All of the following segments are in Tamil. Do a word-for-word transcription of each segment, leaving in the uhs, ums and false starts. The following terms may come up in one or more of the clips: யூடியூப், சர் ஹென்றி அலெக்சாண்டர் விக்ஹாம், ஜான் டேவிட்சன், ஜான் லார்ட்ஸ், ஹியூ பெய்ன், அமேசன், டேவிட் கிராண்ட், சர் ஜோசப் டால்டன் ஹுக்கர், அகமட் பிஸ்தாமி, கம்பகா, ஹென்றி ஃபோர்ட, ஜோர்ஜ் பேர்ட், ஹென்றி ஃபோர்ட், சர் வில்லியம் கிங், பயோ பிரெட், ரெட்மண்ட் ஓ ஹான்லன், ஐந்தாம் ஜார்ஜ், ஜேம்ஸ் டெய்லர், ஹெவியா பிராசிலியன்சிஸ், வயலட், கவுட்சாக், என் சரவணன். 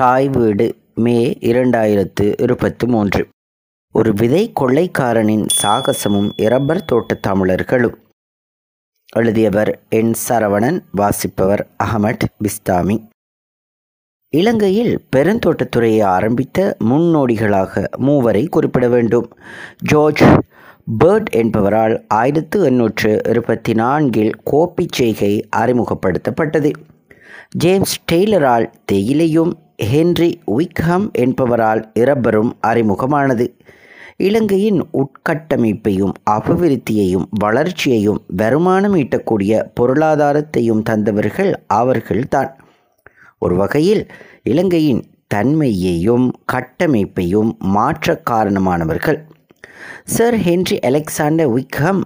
தாய் வீடு மே இரண்டாயிரத்து இருபத்தி மூன்று. ஒரு விதை கொள்ளைக்காரனின் சாகசமும் இரப்பர் தோட்டத் தமிழர்களும். எழுதியவர் என் சரவணன், வாசிப்பவர் அகமட் பிஸ்தாமி. இலங்கையில் பெருந்தோட்டத்துறையை ஆரம்பித்த முன்னோடிகளாக மூவரை குறிப்பிட வேண்டும். ஜோர்ஜ் பேர்ட் என்பவரால் ஆயிரத்து எண்ணூற்று இருபத்தி நான்கில் கோப்பி செய்கை அறிமுகப்படுத்தப்பட்டது. ஜேம்ஸ் டெய்லரால் தேயிலையும், ஹென்றி விக்ஹாம் என்பவரால் இரப்பரும் அறிமுகமானது. இலங்கையின் உட்கட்டமைப்பையும் அபிவிருத்தியையும் வளர்ச்சியையும் வருமானம் ஈட்டக்கூடிய பொருளாதாரத்தையும் தந்தவர்கள் அவர்கள்தான். ஒரு வகையில் இலங்கையின் தன்மையையும் கட்டமைப்பையும் மாற்ற காரணமானவர்கள். சர் ஹென்றி அலெக்சாண்டர் விக்ஹாம்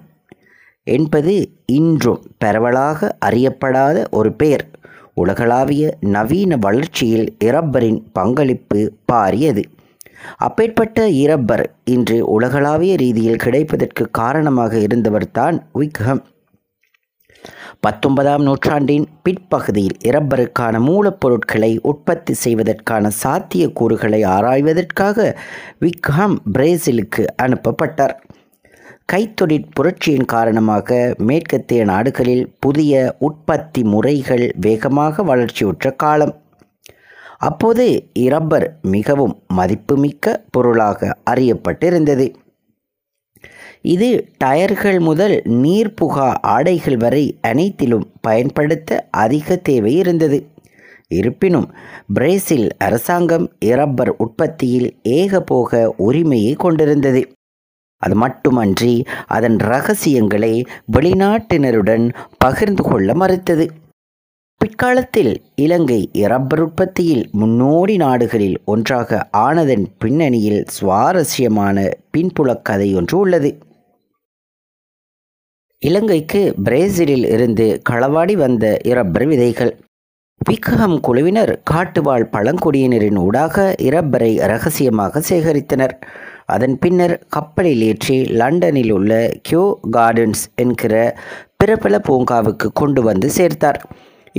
என்பது இன்றும் பரவலாக அறியப்படாத ஒரு பெயர். உலகளாவிய நவீன வளர்ச்சியில் இரப்பரின் பங்களிப்பு பாரியது. அப்பேற்பட்ட இரப்பர் இன்று உலகளாவிய ரீதியில் கிடைப்பதற்கு காரணமாக இருந்தவர்தான் விக்ஹாம். பத்தொன்பதாம் நூற்றாண்டின் பிற்பகுதியில் இரப்பருக்கான மூலப்பொருட்களை உற்பத்தி செய்வதற்கான சாத்தியக்கூறுகளை ஆராய்வதற்காக விக்ஹாம் பிரேசிலுக்கு அனுப்பப்பட்டார். கைத்தொழிற் புரட்சியின் காரணமாக மேற்கத்திய நாடுகளில் புதிய உற்பத்தி முறைகள் வேகமாக வளர்ச்சியுற்ற காலம். அப்போது இரப்பர் மிகவும் மதிப்புமிக்க பொருளாக அறியப்பட்டிருந்தது. இது டயர்கள் முதல் நீர்புகா ஆடைகள் வரை அனைத்திலும் பயன்படுத்த அதிக தேவை இருந்தது. இருப்பினும் பிரேசில் அரசாங்கம் இரப்பர் உற்பத்தியில் ஏகபோக உரிமையை கொண்டிருந்தது. அது மட்டுமன்றி அதன் இரகசியங்களை வெளிநாட்டினருடன் பகிர்ந்து கொள்ள மறுத்தது. பிற்காலத்தில் இலங்கை இரப்பர் உற்பத்தியில் முன்னோடி நாடுகளில் ஒன்றாக ஆனதன் பின்னணியில் சுவாரஸ்யமான பின்புலக் கதை ஒன்று உள்ளது. இலங்கைக்கு பிரேசிலில் இருந்து களவாடி வந்த இரப்பர் விதைகள். விக்ஹாம் குழுவினர் காட்டுவாழ் பழங்குடியினரின் ஊடாக இரப்பரை இரகசியமாக சேகரித்தனர். அதன் பின்னர் கப்பலில் ஏற்றி லண்டனில் உள்ள கியூ கார்டன்ஸ் என்கிற பிரபல பூங்காவுக்கு கொண்டு வந்து சேர்த்தார்.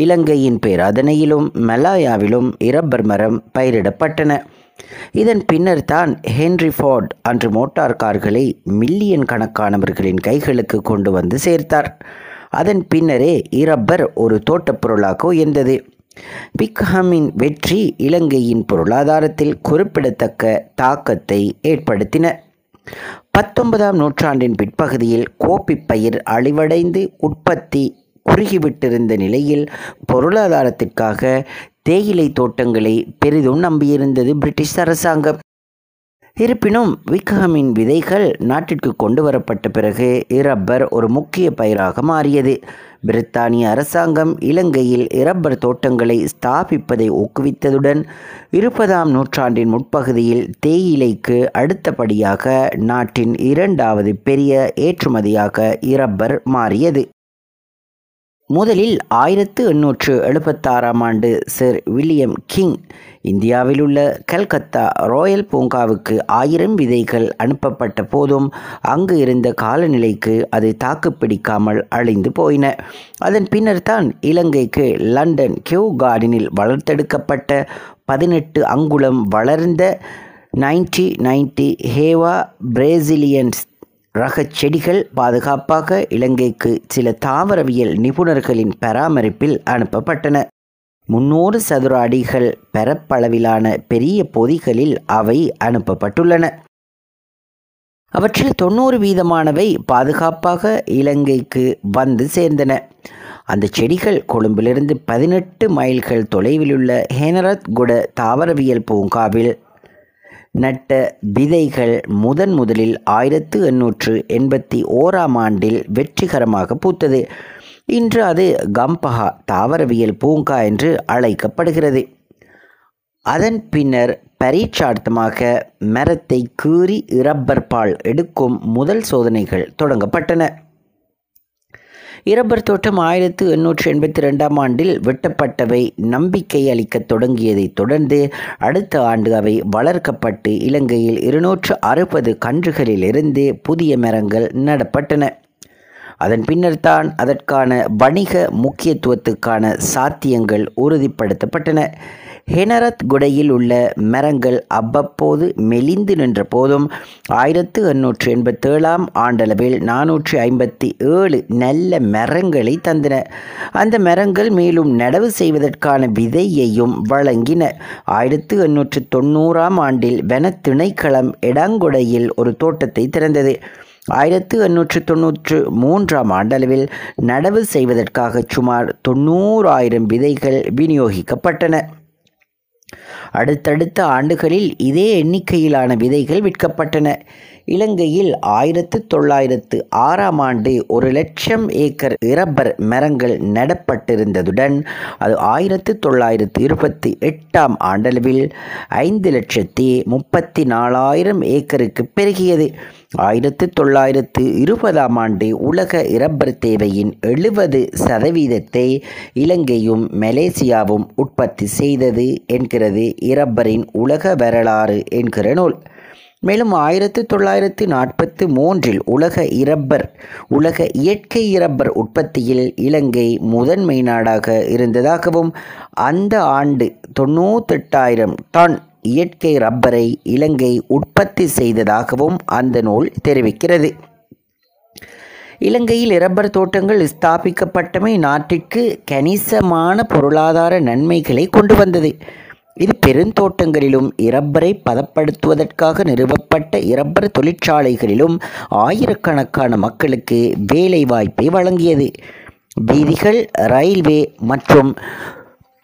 இலங்கையின் பேராதனையிலும் மலாயாவிலும் இரப்பர் மரம் பயிரிடப்பட்டன. இதன் பின்னர் தான் ஹென்றி ஃபோர்ட் அன்று மோட்டார் கார்களை மில்லியன் கணக்கானவர்களின் கைகளுக்கு கொண்டு வந்து சேர்த்தார். அதன் பின்னரே இரப்பர் ஒரு தோட்டப் பொருளாக உயர்ந்தது. விக்ஹாமின் வெற்றி இலங்கையின் பொருளாதாரத்தில் குறிப்பிடத்தக்க தாக்கத்தை ஏற்படுத்தின. பத்தொன்பதாம் நூற்றாண்டின் பிற்பகுதியில் கோப்பி பயிர் அழிவடைந்து உற்பத்தி குறுகிவிட்டிருந்த நிலையில் பொருளாதாரத்திற்காக தேயிலை தோட்டங்களை பெரிதும் நம்பியிருந்தது பிரிட்டிஷ் அரசாங்கம். இருப்பினும் விக்ஹாமின் விதைகள் நாட்டிற்கு கொண்டு வரப்பட்ட பிறகு இரப்பர் ஒரு முக்கிய பயிராக மாறியது. பிரித்தானிய அரசாங்கம் இலங்கையில் இரப்பர் தோட்டங்களை ஸ்தாபிப்பதை ஊக்குவித்ததுடன் இருபதாம் நூற்றாண்டின் முற்பகுதியில் தேயிலைக்கு அடுத்தபடியாக நாட்டின் இரண்டாவது பெரிய ஏற்றுமதியாக இரப்பர் மாறியது. முதலில் ஆயிரத்து எண்ணூற்று எழுபத்தாறாம் ஆண்டு சர் வில்லியம் கிங் இந்தியாவில் உள்ள கல்கத்தா ராயல் பூங்காவுக்கு ஆயிரம் விதைகள் அனுப்பப்பட்ட போதும் அங்கு இருந்த காலநிலைக்கு அது தாக்குப்பிடிக்காமல் அழிந்து போயின. அதன் பின்னர் தான் இலங்கைக்கு லண்டன் கியூ கார்டனில் வளர்த்தெடுக்கப்பட்ட பதினெட்டு அங்குளம் வளர்ந்த நைன்டி நைன்டி ஹேவா பிரேசிலியன்ஸ் ரக செடிகள் பாதுகாப்பாக இலங்கைக்கு சில தாவரவியல் நிபுணர்களின் பராமரிப்பில் அனுப்பப்பட்டன. முன்னூறு சதுர அடிகள் பரப்பளவிலான பெரிய பொதிகளில் அவை அனுப்பப்பட்டுள்ளன. அவற்றில் தொண்ணூறு வீதமானவை பாதுகாப்பாக இலங்கைக்கு வந்து சேர்ந்தன. அந்த செடிகள் கொழும்பிலிருந்து பதினெட்டு மைல்கள் தொலைவிலுள்ள ஹேனரத் கோட தாவரவியல் பூங்காவில் நட்ட விதைகள் முதன் முதலில் ஆயிரத்து எண்ணூற்று எண்பத்தி ஓராம் ஆண்டில் வெற்றிகரமாக பூத்தது. இன்று அது கம்பகா தாவரவியல் பூங்கா என்று அழைக்கப்படுகிறது. அதன் பின்னர் பரீட்சார்த்தமாக மரத்தை கீறி இரப்பர் பால் எடுக்கும் முதல் சோதனைகள் தொடங்கப்பட்டன. இரப்பர் தோட்டம் ஆயிரத்து எண்ணூற்று எண்பத்தி ரெண்டாம் ஆண்டில் வெட்டப்பட்டவை நம்பிக்கை அளிக்கத் தொடங்கியதை தொடர்ந்து அடுத்த ஆண்டு அவை வளர்க்கப்பட்டு இலங்கையில் இருநூற்று அறுபது கன்றுகளிலிருந்து புதிய மரங்கள் நடப்பட்டன. அதன் பின்னர் தான் அதற்கான வணிக முக்கியத்துவத்துக்கான சாத்தியங்கள் உறுதிப்படுத்தப்பட்டன. ஹேனரத் குடையில் உள்ள மரங்கள் அவ்வப்போது மெலிந்து நின்ற போதும் ஆயிரத்து எண்ணூற்று எண்பத்தி ஏழாம் ஆண்டளவில் நானூற்றி ஐம்பத்தி ஏழு நல்ல மரங்களை தந்தன. அந்த மரங்கள் மேலும் நடவு செய்வதற்கான விதையையும் வழங்கின. ஆயிரத்து எண்ணூற்று தொண்ணூறாம் ஆண்டில் வன திணைக்களம் எடாங்குடையில் ஒரு தோட்டத்தை திறந்தது. ஆயிரத்து எண்ணூற்று தொன்னூற்று மூன்றாம் ஆண்டளவில் நடவு செய்வதற்காக சுமார் தொண்ணூறாயிரம் விதைகள் விநியோகிக்கப்பட்டன. அடுத்தடுத்த ஆண்டுகளில் இதே எண்ணிக்கையிலான விதைகள் விற்கப்பட்டன. இலங்கையில் ஆயிரத்து தொள்ளாயிரத்து ஆறாம் ஆண்டு ஒரு லட்சம் ஏக்கர் இரப்பர் மரங்கள் நடப்பட்டிருந்ததுடன் அது ஆயிரத்து தொள்ளாயிரத்து இருபத்தி எட்டாம் ஆண்டளவில் ஐந்து லட்சத்தி முப்பத்தி நாலாயிரம் ஏக்கருக்கு பெருகியது. ஆயிரத்து தொள்ளாயிரத்து இருபதாம் ஆண்டு உலக இரப்பர் தேவையின் எழுபது சதவீதத்தை இலங்கையும் மலேசியாவும் உற்பத்தி செய்தது என்கிறது இரப்பரின் உலக வரலாறு என்கிற நூல். மேலும் ஆயிரத்து தொள்ளாயிரத்து நாற்பத்தி மூன்றில் உலக இரப்பர் உலக இயற்கை இரப்பர் உற்பத்தியில் இலங்கை முதன்மை நாடாக இருந்ததாகவும் அந்த ஆண்டு தொண்ணூத்தெட்டாயிரம் டன் இயற்கை ரப்பரை இலங்கை உற்பத்தி செய்ததாகவும் அந்த நூல் தெரிவிக்கிறது. இலங்கையில் இரப்பர் தோட்டங்கள் ஸ்தாபிக்கப்பட்டமை நாட்டிற்கு கணிசமான பொருளாதார நன்மைகளை கொண்டு வந்தது. இது பெருந்தோட்டங்களிலும் இரப்பரை பதப்படுத்துவதற்காக நிறுவப்பட்ட இரப்பர் தொழிற்சாலைகளிலும் ஆயிரக்கணக்கான மக்களுக்கு வேலைவாய்ப்பை வழங்கியது. வீதிகள், ரயில்வே மற்றும்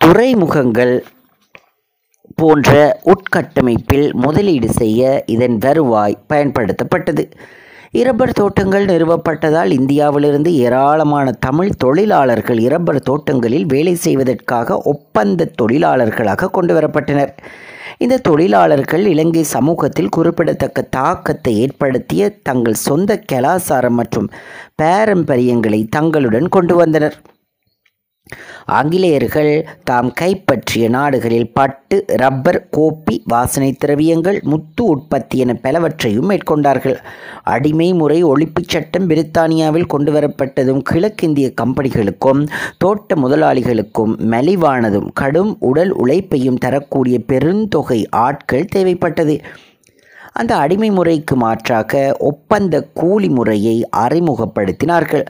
துறைமுகங்கள் போன்ற உட்கட்டமைப்பில் முதலீடு செய்ய இதன் வருவாய் பயன்படுத்தப்பட்டது. இரப்பர் தோட்டங்கள் நிறுவப்பட்டதால் இந்தியாவிலிருந்து ஏராளமான தமிழ் தொழிலாளர்கள் இரப்பர் தோட்டங்களில் வேலை செய்வதற்காக ஒப்பந்த தொழிலாளர்களாக கொண்டு வரப்பட்டனர். இந்த தொழிலாளர்கள் இலங்கை சமூகத்தில் குறிப்பிடத்தக்க தாக்கத்தை ஏற்படுத்திய தங்கள் சொந்த கலாச்சாரம் மற்றும் பாரம்பரியங்களை தங்களுடன் கொண்டு வந்தனர். ஆங்கிலேயர்கள் தாம் கைப்பற்றிய நாடுகளில் பட்டு, ரப்பர், கோப்பி, வாசனை திரவியங்கள், முத்து உற்பத்தி என பலவற்றையும் மேற்கொண்டார்கள். அடிமை முறை ஒழிப்புச் சட்டம் பிரித்தானியாவில் கொண்டு வரப்பட்டதும் கிழக்கிந்திய கம்பெனிகளுக்கும் தோட்ட முதலாளிகளுக்கும் மலிவானதும் கடும் உடல் உழைப்பையும் தரக்கூடிய பெருந்தொகை ஆட்கள் தேவைப்பட்டது. அந்த அடிமை முறைக்கு மாற்றாக ஒப்பந்த கூலி முறையை அறிமுகப்படுத்தினார்கள்.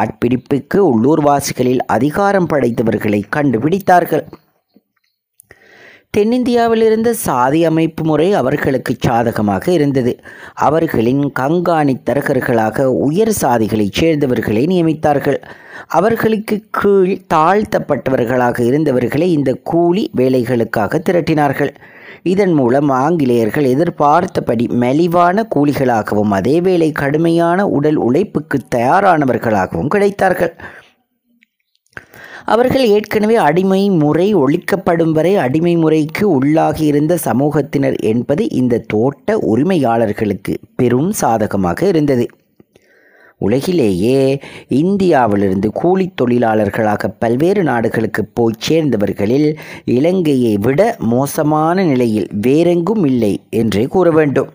ஆட்பிடிப்புக்கு உள்ளூர்வாசிகளில் அதிகாரம் படைத்தவர்களை கண்டுபிடித்தார்கள். தென்னிந்தியாவிலிருந்த சாதி அமைப்பு முறை அவர்களுக்கு சாதகமாக இருந்தது. அவர்களின் கங்காணி தரகர்களாக உயர் சாதிகளைச் சேர்ந்தவர்களை நியமித்தார்கள். அவர்களுக்கு கீழ் தாழ்த்தப்பட்டவர்களாக இருந்தவர்களை இந்த கூலி வேலைகளுக்காக திரட்டினார்கள். இதன் மூலம் ஆங்கிலேயர்கள் எதிர்பார்த்தபடி மலிவான கூலிகளாகவும் அதேவேளை கடுமையான உடல் உழைப்புக்கு தயாரானவர்களாகவும் கிடைத்தார்கள். அவர்கள் ஏற்கனவே அடிமை முறை ஒழிக்கப்படும் வரை அடிமை முறைக்கு உள்ளாகியிருந்த சமூகத்தினர் என்பது இந்த தோட்ட உரிமையாளர்களுக்கு பெரும் சாதகமாக இருந்தது. உலகிலேயே இந்தியாவிலிருந்து கூலி தொழிலாளர்களாக பல்வேறு நாடுகளுக்கு போய் சேர்ந்தவர்களில் இலங்கையை விட மோசமான நிலையில் வேறெங்கும் இல்லை என்றே கூற வேண்டும்.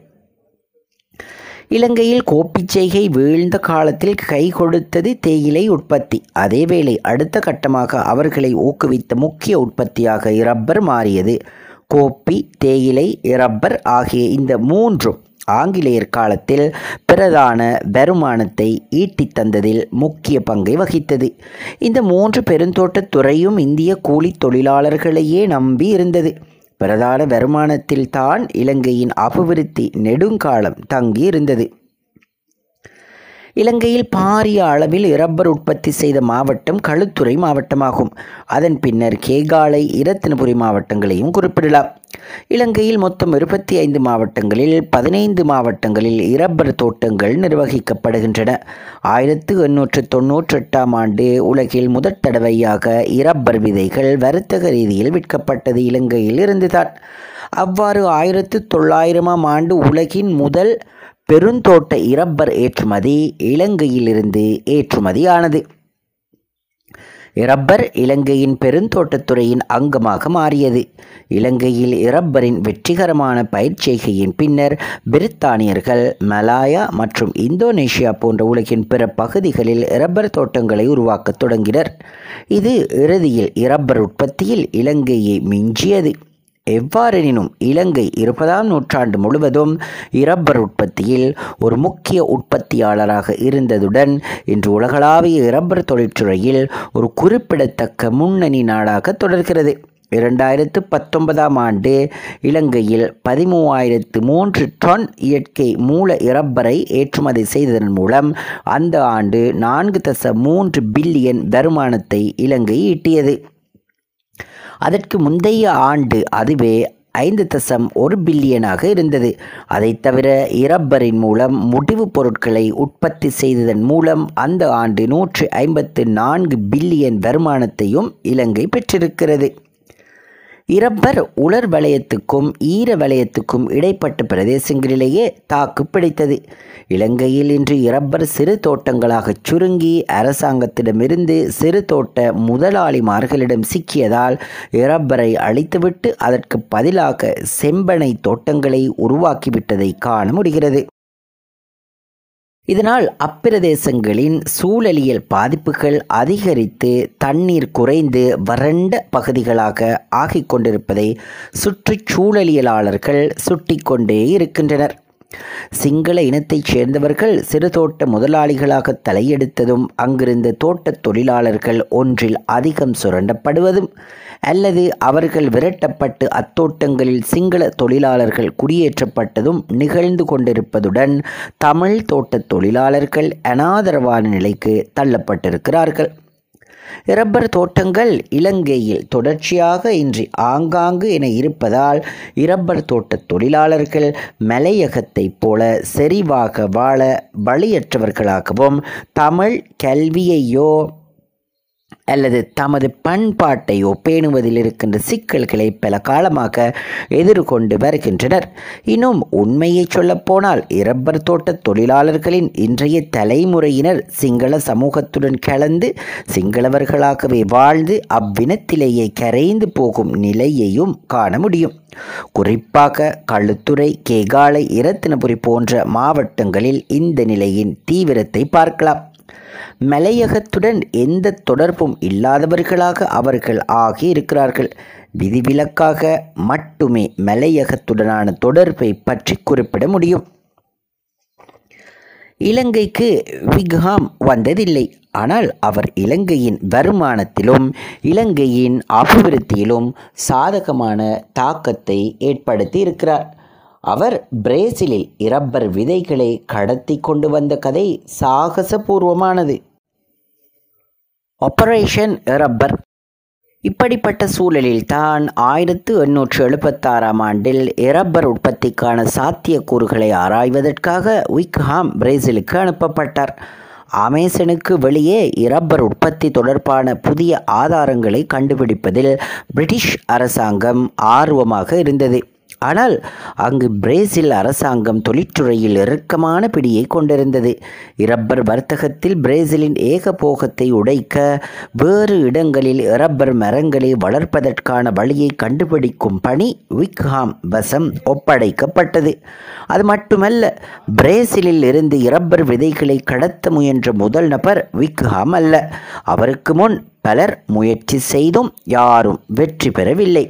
இலங்கையில் கோப்பிச் செய்கை வீழ்ந்த காலத்தில் கை கொடுத்தது தேயிலை உற்பத்தி. அதேவேளை அடுத்த கட்டமாக அவர்களை ஊக்குவித்த முக்கிய உற்பத்தியாக இரப்பர் மாறியது. கோப்பி, தேயிலை, இரப்பர் ஆகிய இந்த மூன்றும் ஆங்கிலேயர் காலத்தில் பிரதான வருமானத்தை ஈட்டித் தந்ததில் முக்கிய பங்கை வகித்தது. இந்த மூன்று பெருந்தோட்டத் துறையும் இந்திய கூலி தொழிலாளர்களையே நம்பி இருந்தது. பிரதான வருமானத்தில் தான் இலங்கையின் அபிவிருத்தி நெடுங்காலம் தங்கி இருந்தது. இலங்கையில் பாரிய அளவில் இரப்பர் உற்பத்தி செய்த மாவட்டம் களுத்துறை மாவட்டமாகும். அதன் பின்னர் கேகாலை, இரத்தினபுரி மாவட்டங்களையும் குறிப்பிடலாம். இலங்கையில் மொத்தம் இருபத்தி ஐந்து மாவட்டங்களில் பதினைந்து மாவட்டங்களில் இரப்பர் தோட்டங்கள் நிர்வகிக்கப்படுகின்றன. ஆயிரத்து எண்ணூற்று தொன்னூற்றி எட்டாம் ஆண்டு உலகில் முதற் தடவையாக இரப்பர் விதைகள் வர்த்தக ரீதியில் விற்கப்பட்டது இலங்கையில் இருந்துதான். அவ்வாறு ஆயிரத்து தொள்ளாயிரமாம் ஆண்டு உலகின் முதல் பெருந்தோட்ட இரப்பர் ஏற்றுமதி இலங்கையிலிருந்து ஏற்றுமதியானது. இரப்பர் இலங்கையின் பெருந்தோட்டத்துறையின் அங்கமாக மாறியது. இலங்கையில் இரப்பரின் வெற்றிகரமான பயிர் செய்கையின் பின்னர் பிரித்தானியர்கள் மலாயா மற்றும் இந்தோனேஷியா போன்ற உலகின் பிற பகுதிகளில் இரப்பர் தோட்டங்களை உருவாக்கத் தொடங்கினர். இது இறுதியில் இரப்பர் உற்பத்தியில் இலங்கையை மிஞ்சியது. எவ்வாறெனினும் இலங்கை இருபதாம் நூற்றாண்டு முழுவதும் இரப்பர் உற்பத்தியில் ஒரு முக்கிய உற்பத்தியாளராக இருந்ததுடன் இன்று உலகளாவிய இரப்பர் தொழிற்துறையில் ஒரு குறிப்பிடத்தக்க முன்னணி நாடாக தொடர்கிறது. இரண்டாயிரத்து பத்தொன்பதாம் ஆண்டு இலங்கையில் பதிமூவாயிரத்து மூன்று டன் இயற்கை மூல இரப்பரை ஏற்றுமதி செய்ததன் மூலம் அந்த ஆண்டு நான்கு தசம் மூன்று பில்லியன் வருமானத்தை இலங்கை ஈட்டியது. அதற்கு முந்தைய ஆண்டு அதுவே ஐந்து தசம் ஒரு பில்லியனாக இருந்தது. அதை தவிர இரப்பரின் மூலம் முடிவு பொருட்களை உற்பத்தி செய்ததன் மூலம் அந்த ஆண்டு நூற்று ஐம்பத்து நான்கு பில்லியன் வருமானத்தையும் இலங்கை பெற்றிருக்கிறது. இரப்பர் உலர் வலயத்துக்கும் ஈர வலயத்துக்கும் இடைப்பட்ட பிரதேசங்களிலேயே தாக்கு பிடித்தது. இலங்கையில் இன்று இரப்பர் சிறு தோட்டங்களாக சுருங்கி அரசாங்கத்திடமிருந்து சிறு தோட்ட முதலாளிமார்களிடம் சிக்கியதால் இரப்பரை அழித்துவிட்டு அதற்கு பதிலாக செம்பனை தோட்டங்களை உருவாக்கிவிட்டதை காண முடிகிறது. இதனால் அப்பிரதேசங்களின் சூழலியல் பாதிப்புகள் அதிகரித்து தண்ணீர் குறைந்து வறண்ட பகுதிகளாக ஆகிக் கொண்டிருப்பதை சுற்றுச்சூழலியலாளர்கள் சுட்டிக்கொண்டே இருக்கின்றனர். சிங்கள இனத்தைச் சேர்ந்தவர்கள் சிறுதோட்ட முதலாளிகளாக தலையெடுத்ததும் அங்கிருந்த தோட்ட தொழிலாளர்கள் ஒன்றில் அதிகம் சுரண்டப்படுவதும் அல்லது அவர்கள் விரட்டப்பட்டு அத்தோட்டங்களில் சிங்கள தொழிலாளர்கள் குடியேற்றப்பட்டதும் நிகழ்ந்து கொண்டிருப்பதுடன் தமிழ் தோட்ட தொழிலாளர்கள் அனாதரவான நிலைக்கு தள்ளப்பட்டிருக்கிறார்கள். இரப்பர் தோட்டங்கள் இலங்கையில் தொடர்ச்சியாக இன்றி ஆங்காங்கு என இருப்பதால் இரப்பர் தோட்ட தொழிலாளர்கள் மலையகத்தைப் போல செறிவாக வாழ வழியற்றவர்களாகவும் தமிழ் கல்வியையோ அல்லது தமது பண்பாட்டையோ பேணுவதில் இருக்கின்ற சிக்கல்களை பல காலமாக எதிர்கொண்டு வருகின்றனர். இன்னும் உண்மையை சொல்லப்போனால் இரப்பர் தோட்ட தொழிலாளர்களின் இன்றைய தலைமுறையினர் சிங்கள சமூகத்துடன் கலந்து சிங்களவர்களாகவே வாழ்ந்து அவ்வினத்திலேயே கரைந்து போகும் நிலையையும் காண முடியும். குறிப்பாக களுத்துறை, கேகாலை, இரத்தினபுரி போன்ற மாவட்டங்களில் இந்த நிலையின் தீவிரத்தை பார்க்கலாம். மலையகத்துடன் எந்த தொடர்பும் இல்லாதவர்களாக அவர்கள் ஆகி இருக்கிறார்கள். விதிவிலக்காக மட்டுமே மலையகத்துடனான தொடர்பை பற்றி குறிப்பிட முடியும். இலங்கைக்கு விக்ஹாம் வந்ததில்லை, ஆனால் அவர் இலங்கையின் வருமானத்திலும் இலங்கையின் அபிவிருத்தியிலும் சாதகமான தாக்கத்தை ஏற்படுத்தி இருக்கிறார். அவர் பிரேசிலில் இரப்பர் விதைகளை கடத்தி கொண்டு வந்த கதை சாகசபூர்வமானது. ஆபரேஷன் இரப்பர். இப்படிப்பட்ட சூழலில் தான் ஆயிரத்து எண்ணூற்று எழுபத்தாறாம் ஆண்டில் இரப்பர் உற்பத்திக்கான சாத்தியக்கூறுகளை ஆராய்வதற்காக விக்ஹாம் பிரேசிலுக்கு அனுப்பப்பட்டார். அமேசனுக்கு வெளியே இரப்பர் உற்பத்தி தொடர்பான புதிய ஆதாரங்களை கண்டுபிடிப்பதில் பிரிட்டிஷ் அரசாங்கம் ஆர்வமாக இருந்தது. ஆனால் அங்கு பிரேசில் அரசாங்கம் தொழிற்துறையில் இறுக்கமான பிடியை கொண்டிருந்தது. இரப்பர் வர்த்தகத்தில் பிரேசிலின் ஏகபோகத்தை உடைக்க வேறு இடங்களில் இரப்பர் மரங்களை வளர்ப்பதற்கான வழியை கண்டுபிடிக்கும் பணி விக்ஹாம் வசம் ஒப்படைக்கப்பட்டது. அது மட்டுமல்ல, பிரேசிலில் இருந்து இரப்பர் விதைகளை கடத்த முயன்ற முதல் நபர் விக்ஹாம் அல்ல. அவருக்கு முன் பலர் முயற்சி செய்தும் யாரும் வெற்றி பெறவில்லை.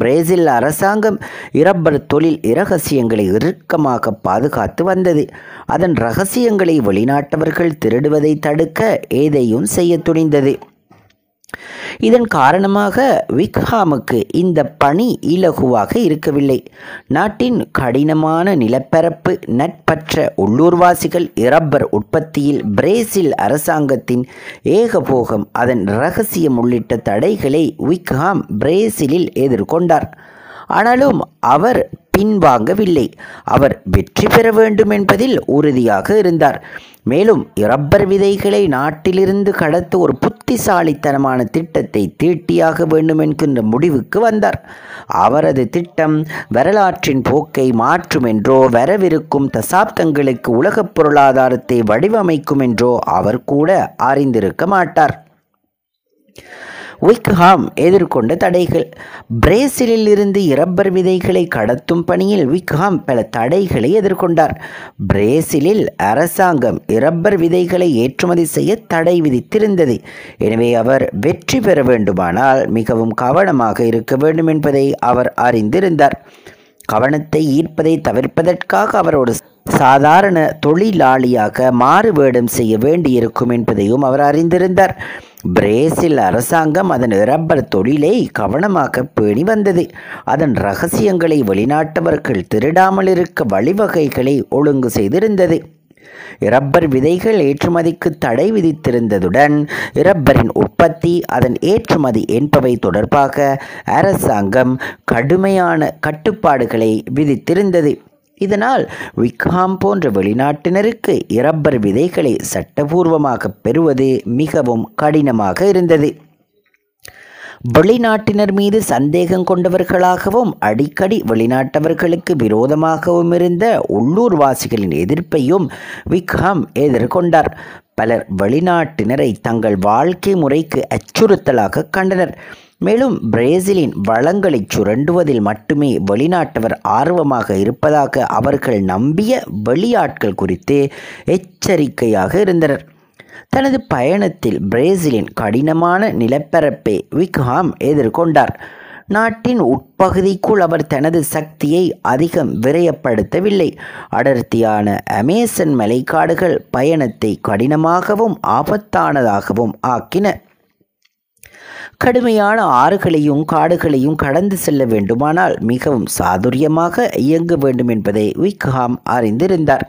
பிரேசில் அரசாங்கம் இரப்பர் தொழில் இரகசியங்களை இறுக்கமாக பாதுகாத்து வந்தது. அதன் இரகசியங்களை வெளிநாட்டவர்கள் திருடுவதை தடுக்க ஏதையும் செய்ய துணிந்தது. இதன் காரணமாக விக்ஹாமுக்கு இந்த பணி இலகுவாக இருக்கவில்லை. நாட்டின் கடினமான நிலப்பரப்பு, நட்பற்ற உள்ளூர்வாசிகள், இரப்பர் உற்பத்தியில் பிரேசில் அரசாங்கத்தின் ஏகபோகம், அதன் இரகசியம் உள்ளிட்ட தடைகளை விக்ஹாம் பிரேசிலில் எதிர்கொண்டார். ஆனாலும் அவர் பின்வாங்கவில்லை. அவர் வெற்றி பெற வேண்டும் என்பதில் உறுதியாக இருந்தார். மேலும் இரப்பர் விதைகளை நாட்டிலிருந்து கடத்த ஒரு புத்திசாலித்தனமான திட்டத்தை தீட்டியாக வேண்டும் என்கின்ற முடிவுக்கு வந்தார். அவரது திட்டம் வரலாற்றின் போக்கை மாற்றும் என்றோ, வரவிருக்கும் தசாப்தங்களுக்கு உலகப் பொருளாதாரத்தை வடிவமைக்கும் என்றோ அவர் கூட அறிந்திருக்க மாட்டார். விக்ஹாம் எதிர்கொண்ட தடைகள். பிரேசிலில் இருந்து இரப்பர் விதைகளை கடத்தும் பணியில் விக்ஹாம் பல தடைகளை எதிர்கொண்டார். பிரேசிலில் அரசாங்கம் இரப்பர் விதைகளை ஏற்றுமதி செய்ய தடை விதித்திருந்தது. எனவே அவர் வெற்றி பெற வேண்டுமானால் மிகவும் கவனமாக இருக்க வேண்டும் என்பதை அவர் அறிந்திருந்தார். கவனத்தை ஈர்ப்பதை தவிர்ப்பதற்காக அவர் ஒரு சாதாரண தொழிலாளியாக மாறுவேடம் செய்ய வேண்டியிருக்கும் என்பதையும் அவர் அறிந்திருந்தார். பிரேசில் அரசாங்கம் அதன் இரப்பர் தொழிலை கவனமாக பேணி வந்தது. அதன் இரகசியங்களை வெளிநாட்டவர்கள் திருடாமல் இருக்க வழிவகைகளை ஒழுங்கு செய்திருந்தது. இரப்பர் விதைகள் ஏற்றுமதிக்கு தடை விதித்திருந்ததுடன் இரப்பரின் உற்பத்தி, அதன் ஏற்றுமதி என்பவை தொடர்பாக அரசாங்கம் கடுமையான கட்டுப்பாடுகளை விதித்திருந்தது. இதனால் விக்ஹாம் போன்ற வெளிநாட்டினருக்கு இரப்பர் விதைகளை சட்டபூர்வமாக பெறுவது மிகவும் கடினமாக இருந்தது. வெளிநாட்டினர் மீது சந்தேகம் கொண்டவர்களாகவும் அடிக்கடி வெளிநாட்டவர்களுக்கு விரோதமாகவும் இருந்த உள்ளூர்வாசிகளின் எதிர்ப்பையும் விக்ஹாம் எதிர்கொண்டார். பலர் வெளிநாட்டினரை தங்கள் வாழ்க்கை முறைக்கு அச்சுறுத்தலாக கண்டனர். மேலும் பிரேசிலின் வளங்களை சுரண்டுவதில் மட்டுமே வெளிநாட்டவர் ஆர்வமாக இருப்பதாக அவர்கள் நம்பிய வெளியாட்கள் குறித்து எச்சரிக்கையாக இருந்தனர். தனது பயணத்தில் பிரேசிலின் கடினமான நிலப்பரப்பை விக்ஹாம் எதிர்கொண்டார். நாட்டின் உட்பகுதிக்குள் அவர் தனது சக்தியை அதிகம் விரயப்படுத்தவில்லை. அடர்த்தியான அமேசன் மலைக்காடுகள் பயணத்தை கடினமாகவும் ஆபத்தானதாகவும் ஆக்கின. கடுமையான ஆறுகளையும் காடுகளையும் கடந்து செல்ல வேண்டுமானால் மிகவும் சாதுரியமாக இயங்க வேண்டும் என்பதை விக்ஹாம் அறிந்திருந்தார்.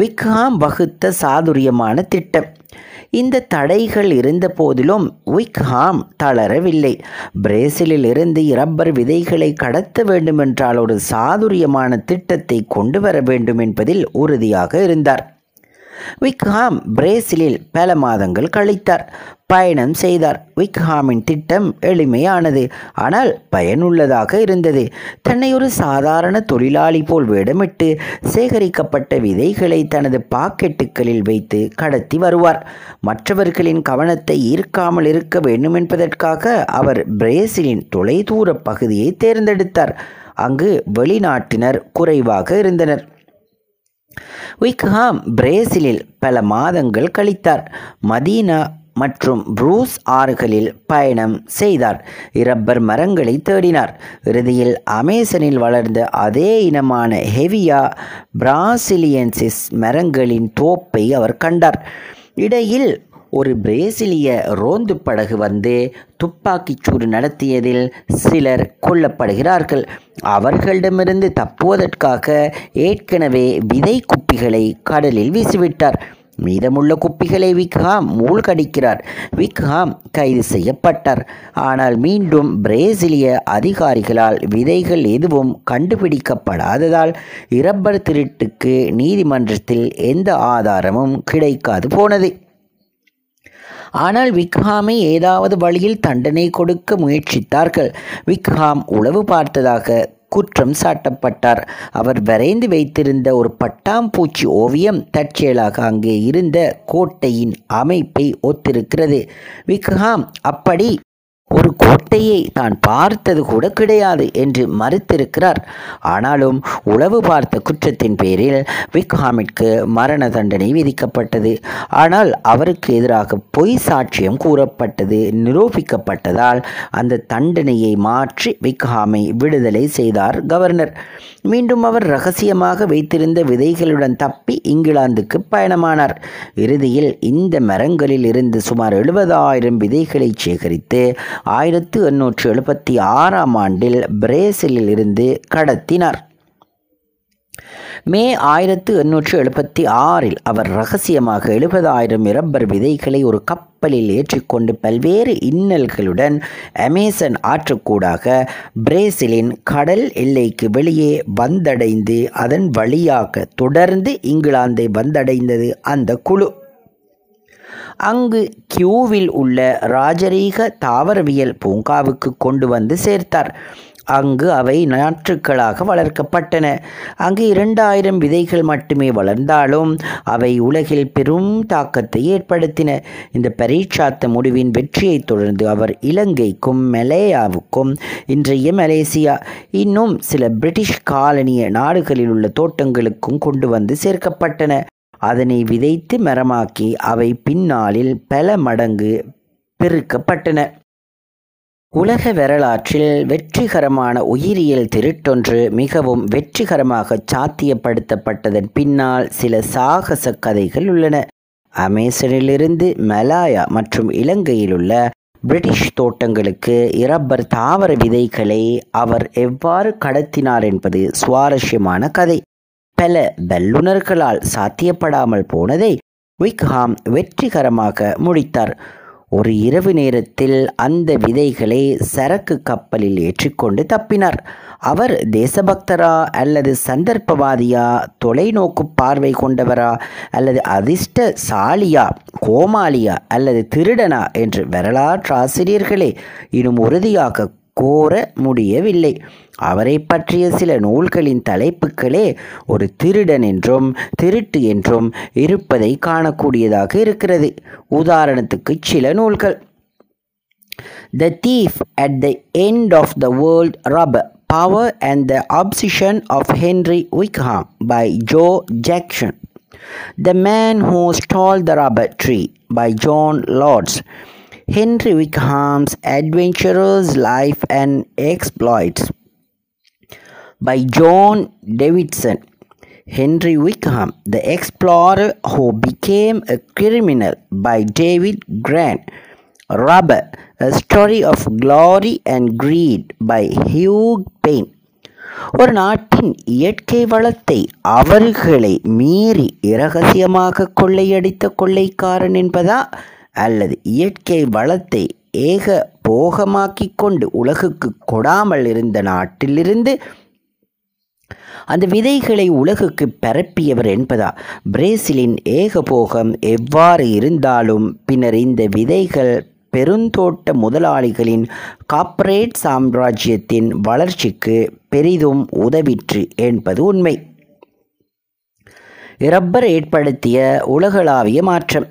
விக்ஹாம் வகுத்த சாதுரியமான திட்டம். இந்த தடைகள் இருந்த போதிலும் விக்ஹாம் தளரவில்லை. பிரேசிலில் இருந்து இரப்பர் விதைகளை கடத்த வேண்டுமென்றால் ஒரு சாதுரியமான திட்டத்தை கொண்டு வர வேண்டும் என்பதில் உறுதியாக இருந்தார். விக்ஹாம் பிரேசிலில் பல மாதங்கள் கழித்தார், பயணம் செய்தார். விக்ஹாமின் திட்டம் எளிமையானது, ஆனால் பயனுள்ளதாக இருந்தது. தன்னை ஒரு சாதாரண தொழிலாளி போல் வேடமிட்டு சேகரிக்கப்பட்ட விதைகளை தனது பாக்கெட்டுகளில் வைத்து கடத்தி வருவார். மற்றவர்களின் கவனத்தை ஈர்க்காமல் இருக்க வேண்டும் என்பதற்காக அவர் பிரேசிலின் தொலைதூர பகுதியை தேர்ந்தெடுத்தார். அங்கு வெளிநாட்டினர் குறைவாக இருந்தனர். விக்ஹாம் பிரேசிலில் பல மாதங்கள் கழித்தார். மதீனா மற்றும் புரூஸ் ஆறுகளில் பயணம் செய்தார். இரப்பர் மரங்களை தேடினார். இறுதியில் அமேசனில் வளர்ந்த அதே இனமான ஹெவியா பிராசிலியன்சிஸ் மரங்களின் தோப்பை அவர் கண்டார். இடையில் ஒரு பிரேசிலிய ரோந்து படகு வந்து துப்பாக்கிச்சூடு நடத்தியதில் சிலர் கொல்லப்படுகிறார்கள். அவர்களிடமிருந்து தப்புவதற்காக ஏற்கனவே விதை குப்பிகளை கடலில் வீசிவிட்டார். மீதமுள்ள குப்பிகளை விக்ஹாம் மூழ்கடிக்கிறார். விக்ஹாம் கைது செய்யப்பட்டார். ஆனால் மீண்டும் பிரேசிலிய அதிகாரிகளால் விதைகள் எதுவும் கண்டுபிடிக்கப்படாததால் இரப்பர் திருட்டுக்கு நீதிமன்றத்தில் எந்த ஆதாரமும் கிடைக்காது போனது. ஆனால் விக்ஹாமை ஏதாவது வழியில் தண்டனை கொடுக்க முயற்சித்தார்கள். விக்ஹாம் உளவு பார்த்ததாக குற்றம் சாட்டப்பட்டார். அவர் வரைந்து வைத்திருந்த ஒரு பட்டாம்பூச்சி ஓவியம் தற்செயலாக அங்கே இருந்த கோட்டையின் அமைப்பை ஒத்திருக்கிறது. விக்ஹாம் அப்படி ஒரு கோட்டையை தான் பார்த்தது கூட கிடையாது என்று மறுத்திருக்கிறார். ஆனாலும் உளவு பார்த்த குற்றத்தின் பேரில் விக்ஹாமிற்கு மரண தண்டனை விதிக்கப்பட்டது. ஆனால் அவருக்கு எதிராக பொய் சாட்சியம் கூறப்பட்டது நிரூபிக்கப்பட்டதால் அந்த தண்டனையை மாற்றி விக்ஹாமை விடுதலை செய்தார் கவர்னர். மீண்டும் அவர் இரகசியமாக வைத்திருந்த விதைகளுடன் தப்பி இங்கிலாந்துக்கு பயணமானார். இறுதியில் இந்த மரங்களில் இருந்து சுமார் எழுபதாயிரம் விதைகளை சேகரித்து ஆயிரத்து எண்ணூற்று எழுபத்தி ஆறாம் ஆண்டில் பிரேசிலில் இருந்து கடத்தினார். மே ஆயிரத்து எண்ணூற்று எழுபத்தி ஆறில் அவர் இரகசியமாக எழுபதாயிரம் இரப்பர் விதைகளை ஒரு கப்பலில் ஏற்றிக்கொண்டு பல்வேறு இன்னல்களுடன் அமேசன் ஆற்றுக்கூடாக பிரேசிலின் கடல் எல்லைக்கு வெளியே வந்தடைந்து அதன் வழியாக தொடர்ந்து இங்கிலாந்தை வந்தடைந்தது அந்த குழு. அங்கு கியூவில் உள்ள ராஜரீக தாவரவியல் பூங்காவுக்கு கொண்டு வந்து சேர்த்தார். அங்கு அவை நாற்றுக்களாக வளர்க்கப்பட்டன. அங்கு இரண்டாயிரம் விதைகள் மட்டுமே வளர்ந்தாலும் அவை உலகில் பெரும் தாக்கத்தை ஏற்படுத்தின. இந்த பரீட்சாத்த முடிவின் வெற்றியைத் தொடர்ந்து அவர் இலங்கைக்கும் மலேயாவுக்கும் இன்றைய மலேசியா இன்னும் சில பிரிட்டிஷ் காலனிய நாடுகளில் உள்ள தோட்டங்களுக்கும் கொண்டு வந்து சேர்க்கப்பட்டன. அதனை விதைத்து மரமாக்கி அவை பின்னாளில் பல மடங்கு பெருக்கப்பட்டன. உலக வரலாற்றில் வெற்றிகரமான உயிரியல் திருட்டொன்று மிகவும் வெற்றிகரமாக சாத்தியப்படுத்தப்பட்டதன் பின்னால் சில சாகச கதைகள் உள்ளன. அமேசானிலிருந்து மலாயா மற்றும் இலங்கையிலுள்ள பிரிட்டிஷ் தோட்டங்களுக்கு இரப்பர் தாவர விதைகளை அவர் எவ்வாறு கடத்தினார் என்பது சுவாரஸ்யமான கதை. பல வல்லுநர்களால் சாத்தியப்படாமல் போனதை விக்ஹாம் வெற்றிகரமாக முடித்தார். ஒரு இரவு நேரத்தில் அந்த விதைகளை சரக்கு கப்பலில் ஏற்றிக்கொண்டு தப்பினார். அவர் தேசபக்தரா அல்லது சந்தர்ப்பவாதியா, தொலைநோக்கு பார்வை கொண்டவரா அல்லது அதிர்ஷ்டசாலியா, கோமாளியா அல்லது திருடனா என்று வரலாற்றாசிரியர்களே இன்னும் உறுதியாக கோர முடியவில்லை. அவரை பற்றிய சில நூல்களின் தலைப்புகளே ஒரு திருடன் என்றும் திருட்டு என்றும் இருப்பதை காணக்கூடியதாக இருக்கிறது. உதாரணத்துக்கு சில நூல்கள்: the thief at the end of the world rubber power and the obsession of Henry Wickham by Joe Jackson, the man who stole the rubber tree by ஜான் லார்ட்ஸ், Henry Wickham's Adventurous Life and Exploits by John Davidson. Henry Wickham, the explorer who became a criminal by David Grant. Rubber, a story of glory and greed by Hugh Payne. ஒரு நாட்டின் இயற்கை வளத்தை அவர்களை மீறி இரகசியமாக கொள்ளையடித்த கொள்ளைக்காரன் என்பதா, அல்லது இயற்கை வளத்தை ஏக போகமாக்கி கொண்டு உலகுக்கு கொடாமல் இருந்த நாட்டிலிருந்து அந்த விதைகளை உலகுக்கு பரப்பியவர் என்பதா? பிரேசிலின் ஏகபோகம் எவ்வாறு இருந்தாலும் பின்னர் இந்த விதைகள் பெருந்தோட்ட முதலாளிகளின் கார்ப்பரேட் சாம்ராஜ்யத்தின் வளர்ச்சிக்கு பெரிதும் உதவிற்று என்பது உண்மை. இரப்பர் ஏற்படுத்திய உலகளாவிய மாற்றம்.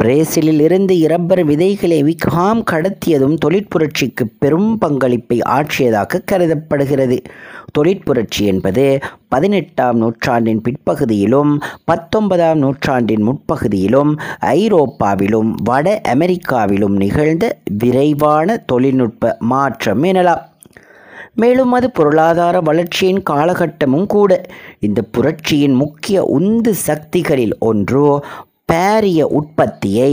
பிரேசிலில் இருந்து இரப்பர் விதைகளை விக்ஹாம் கடத்தியதும் தொழிற்புரட்சிக்கு பெரும் பங்களிப்பை ஆற்றியதாக கருதப்படுகிறது. தொழிற்புரட்சி என்பது பதினெட்டாம் நூற்றாண்டின் பிற்பகுதியிலும் பத்தொன்பதாம் நூற்றாண்டின் முற்பகுதியிலும் ஐரோப்பாவிலும் வட அமெரிக்காவிலும் நிகழ்ந்த விரைவான தொழில்நுட்ப மாற்றம் எனலாம். மேலும் அது பொருளாதார வளர்ச்சியின் காலகட்டமும் கூட. இந்த புரட்சியின் முக்கிய உந்து சக்திகளில் ஒன்று பாரிய உற்பத்தியை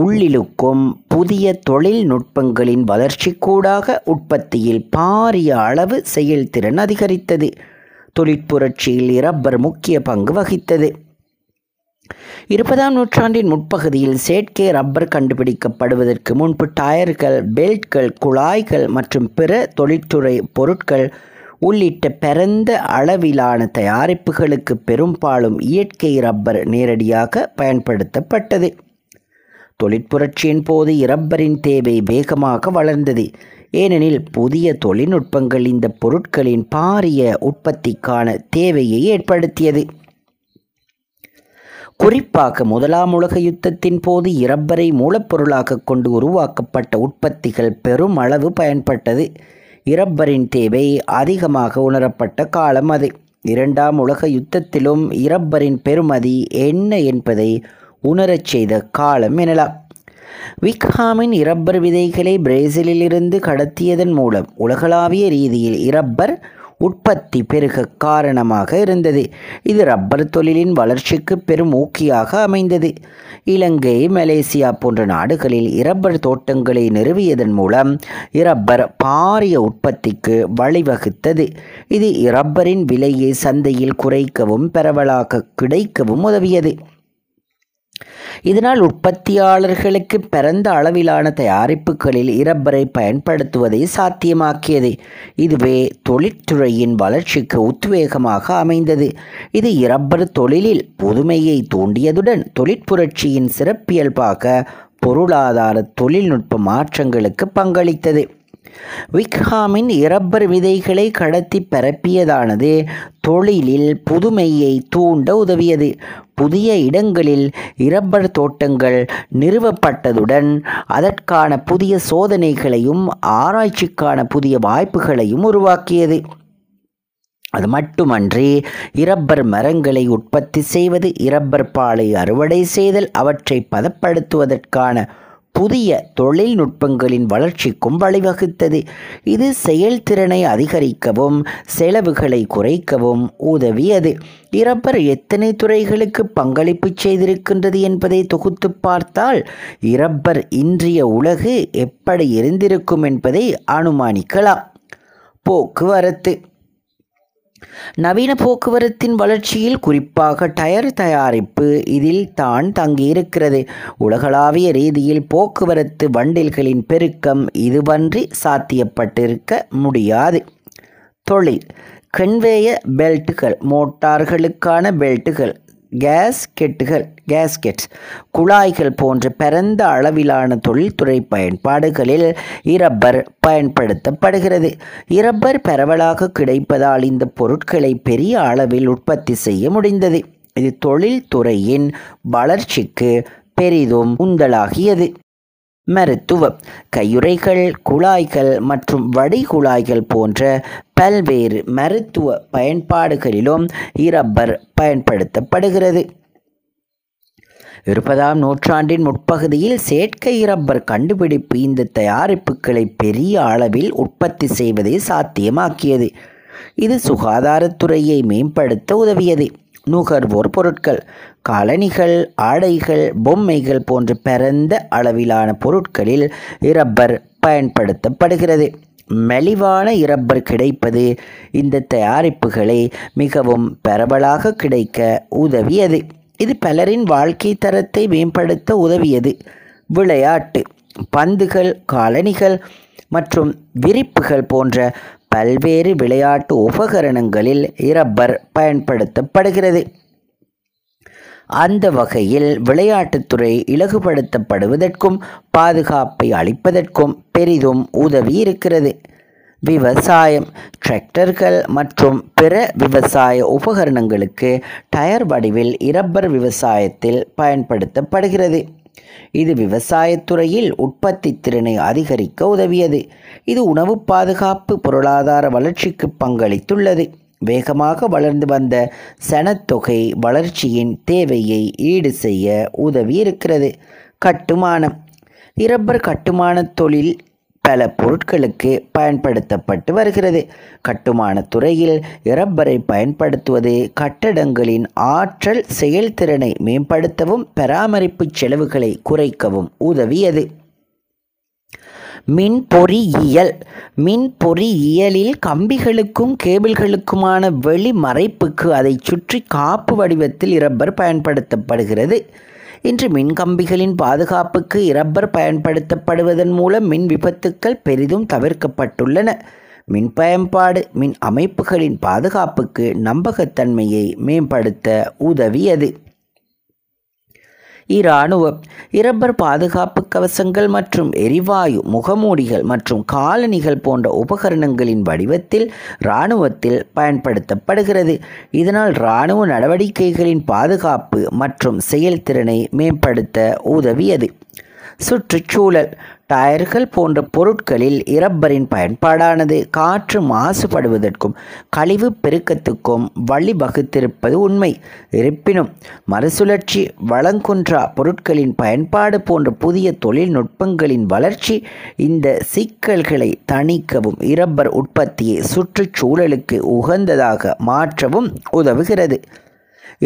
உள்ளிழுக்கும் புதிய தொழில்நுட்பங்களின் வளர்ச்சி கூடாக உற்பத்தியில் பாரிய அளவு செயல்திறன் அதிகரித்தது. தொழிற்புரட்சியில் இரப்பர் முக்கிய பங்கு வகித்தது. இருபதாம் நூற்றாண்டின் முற்பகுதியில் செயற்கை ரப்பர் கண்டுபிடிக்கப்படுவதற்கு முன்பு டயர்கள், பெல்ட்கள், குழாய்கள் மற்றும் பிற தொழில்துறை பொருட்கள் உள்ளிட்ட பரந்த அளவிலான தயாரிப்புகளுக்கு பெரும்பாலும் இயற்கை ரப்பர் நேரடியாக பயன்படுத்தப்பட்டது. தொழிற்புரட்சியின் போது இரப்பரின் தேவை வேகமாக வளர்ந்தது. ஏனெனில் புதிய தொழில்நுட்பங்கள் இந்த பொருட்களின் பாரிய உற்பத்திக்கான தேவையை ஏற்படுத்தியது. குறிப்பாக முதலாம் உலக யுத்தத்தின் போது இரப்பரை மூலப்பொருளாக கொண்டு உருவாக்கப்பட்ட உற்பத்திகள் பெரும் அளவு பயன்பட்டது. இரப்பரின் தேவை அதிகமாக உணரப்பட்ட காலம் அது. இரண்டாம் உலக யுத்தத்திலும் இரப்பரின் பெருமதி என்ன என்பதை உணரச் செய்த காலம் எனலாம். விக்ஹாமின் இரப்பர் விதைகளை பிரேசிலிலிருந்து கடத்தியதன் மூலம் உலகளாவிய ரீதியில் இரப்பர் உற்பத்தி பெருக காரணமாக இருந்தது. இது ரப்பர் தொழிலின் வளர்ச்சிக்கு பெரும் ஊக்கியாக அமைந்தது. இலங்கை, மலேசியா போன்ற நாடுகளில் இரப்பர் தோட்டங்களை நிறுவியதன் மூலம் இரப்பர் பாரிய உற்பத்திக்கு வழிவகுத்தது. இது இரப்பரின் விலையை சந்தையில் குறைக்கவும் பரவலாக கிடைக்கவும் உதவியது. இதனால் உற்பத்தியாளர்களுக்கு பரந்த அளவிலான தயாரிப்புகளில் இரப்பரை பயன்படுத்துவதை சாத்தியமாக்கியது. இதுவே தொழிற்துறையின் வளர்ச்சிக்கு உத்வேகமாக அமைந்தது. இது இரப்பர் தொழிலில் புதுமையை தூண்டியதுடன் தொழிற்புரட்சியின் சிறப்பியல்பாக பொருளாதார தொழில்நுட்ப மாற்றங்களுக்கு பங்களித்தது. விக்ஹாமின் இரப்பர் விதைகளை கடத்தி பரப்பியதானது தொழிலில் புதுமையை தூண்ட உதவியது. புதிய இடங்களில் இரப்பர் தோட்டங்கள் நிறுவப்பட்டதுடன் அதற்கான புதிய சோதனைகளையும் ஆராய்ச்சிக்கான புதிய வாய்ப்புகளையும் உருவாக்கியது. அது மட்டுமன்றி இரப்பர் மரங்களை உற்பத்தி செய்வது, இரப்பர் பாலை அறுவடை செய்தல், அவற்றை பதப்படுத்துவதற்கான புதிய தொழில்நுட்பங்களின் வளர்ச்சிக்கும் வழிவகுத்தது. இது செயல்திறனை அதிகரிக்கவும் செலவுகளை குறைக்கவும் உதவியது. இரப்பர் எத்தனை துறைகளுக்கு பங்களிப்பு செய்திருக்கின்றது என்பதை தொகுத்து பார்த்தால் இரப்பர் இன்றைய உலகு எப்படி இருந்திருக்கும் என்பதை அனுமானிக்கலாம். போக்குவரத்து. நவீன போக்குவரத்தின் வளர்ச்சியில் குறிப்பாக டயர் தயாரிப்பு இதில் தான் தங்கியிருக்கிறது. உலகளாவிய ரீதியில் போக்குவரத்து வண்டில்களின் பெருக்கம் இதுவன்றி சாத்தியப்பட்டிருக்க முடியாது. தொழில். கன்வேய பெல்ட்டுகள், மோட்டார்களுக்கான பெல்ட்டுகள், கேஸ்கெட்டுகள் கேஸ்கெட்ஸ் குழாய்கள் போன்ற பரந்த அளவிலான தொழில்துறை பயன்பாடுகளில் இரப்பர் பயன்படுத்தப்படுகிறது. இரப்பர் பரவலாக கிடைப்பதால் இந்த பொருட்களை பெரிய அளவில் உற்பத்தி செய்ய முடிந்தது. இது தொழில்துறையின் வளர்ச்சிக்கு பெரிதும் உந்தலாகியது. மருத்துவம். கையுறைகள், குழாய்கள் மற்றும் வடிகுழாய்கள் போன்ற பல்வேறு மருத்துவ பயன்பாடுகளிலும் இரப்பர் பயன்படுத்தப்படுகிறது. இருபதாம் நூற்றாண்டின் முற்பகுதியில் செயற்கை இரப்பர் கண்டுபிடிப்பு இந்த தயாரிப்புகளை பெரிய அளவில் உற்பத்தி செய்வதை சாத்தியமாக்கியது. இது சுகாதாரத்துறையை மேம்படுத்த உதவியது. நுகர்வோர் பொருட்கள். காலணிகள், ஆடைகள், பொம்மைகள் போன்ற பரந்த அளவிலான பொருட்களில் இரப்பர் பயன்படுத்தப்படுகிறது. மெலிவான இரப்பர் கிடைப்பது இந்த தயாரிப்புகளை மிகவும் பரவலாக கிடைக்க உதவியது. இது பலரின் வாழ்க்கை தரத்தை மேம்படுத்த உதவியது. விளையாட்டு. பந்துகள், காலணிகள் மற்றும் விரிப்புகள் போன்ற பல்வேறு விளையாட்டு உபகரணங்களில் இரப்பர் பயன்படுத்தப்படுகிறது. அந்த வகையில் விளையாட்டுத்துறை இலகுபடுத்தப்படுவதற்கும் பாதுகாப்பை அளிப்பதற்கும் பெரிதும் உதவி இருக்கிறது. விவசாயம். டிராக்டர்கள் மற்றும் பிற விவசாய உபகரணங்களுக்கு டயர் வடிவில் இரப்பர் விவசாயத்தில் பயன்படுத்தப்படுகிறது. இது விவசாயத்துறையில் உற்பத்தி திறனை அதிகரிக்க உதவியது. இது உணவு பாதுகாப்பு பொருளாதார வளர்ச்சிக்கு பங்களித்துள்ளது. வேகமாக வளர்ந்து வந்த சனத்தொகை வளர்ச்சியின் தேவையை ஈடு செய்ய உதவியிருக்கிறது. கட்டுமானம். இரப்பர் கட்டுமான தொழில் பல பொருட்களுக்கு பயன்படுத்தப்பட்டு வருகிறது. கட்டுமானத் துறையில் இரப்பரை பயன்படுத்துவது கட்டடங்களின் ஆற்றல் செயல்திறனை மேம்படுத்தவும் பராமரிப்பு செலவுகளை குறைக்கவும் உதவியது. மின் பொறியியல். மின் பொறியியலில் கம்பிகளுக்கும் கேபிள்களுக்குமான வெளி மறைப்புக்கு அதை சுற்றி காப்பு வடிவத்தில் இரப்பர் பயன்படுத்தப்படுகிறது. இன்று மின்கம்பிகளின் பாதுகாப்புக்கு இரப்பர் பயன்படுத்தப்படுவதன் மூலம் மின் விபத்துக்கள் பெரிதும் தவிர்க்கப்பட்டுள்ளன. மின் பயன்பாடு மின் அமைப்புகளின் பாதுகாப்புக்கு நம்பகத்தன்மையை மேம்படுத்த உதவியது. இராணுவம். இரப்பர் பாதுகாப்பு கவசங்கள் மற்றும் எரிவாயு முகமூடிகள் மற்றும் காலணிகள் போன்ற உபகரணங்களின் வடிவத்தில் இராணுவத்தில் பயன்படுத்தப்படுகிறது. இதனால் இராணுவ நடவடிக்கைகளின் பாதுகாப்பு மற்றும் செயல்திறனை மேம்படுத்த உதவியது. சுற்றுச்சூழல். டயர்கள் போன்ற பொருட்களில் இரப்பரின் பயன்பாடானது காற்று மாசுபடுவதற்கும் கழிவு பெருக்கத்துக்கும் வழிவகுத்திருப்பது உண்மை. இருப்பினும் மறுசுழற்சி, வளங்குன்றா பொருட்களின் பயன்பாடு போன்ற புதிய தொழில்நுட்பங்களின் வளர்ச்சி இந்த சிக்கல்களை தணிக்கவும் இரப்பர் உற்பத்தியை சுற்றுச்சூழலுக்கு உகந்ததாக மாற்றவும் உதவுகிறது.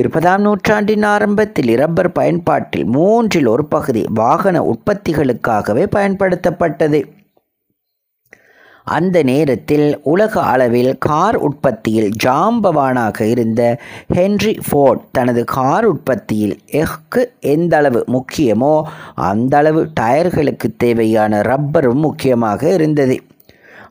இருபதாம் நூற்றாண்டின் ஆரம்பத்தில் இரப்பர் பயன்பாட்டில் மூன்றில் ஒரு பகுதி வாகன உற்பத்திகளுக்காகவே பயன்படுத்தப்பட்டது. அந்த நேரத்தில் உலக அளவில் கார் உற்பத்தியில் ஜாம்பவானாக இருந்த ஹென்றி ஃபோர்ட் தனது கார் உற்பத்தியில் எஃகு எந்தளவு முக்கியமோ அந்தளவு டயர்களுக்கு தேவையான ரப்பரும் முக்கியமாக இருந்தது.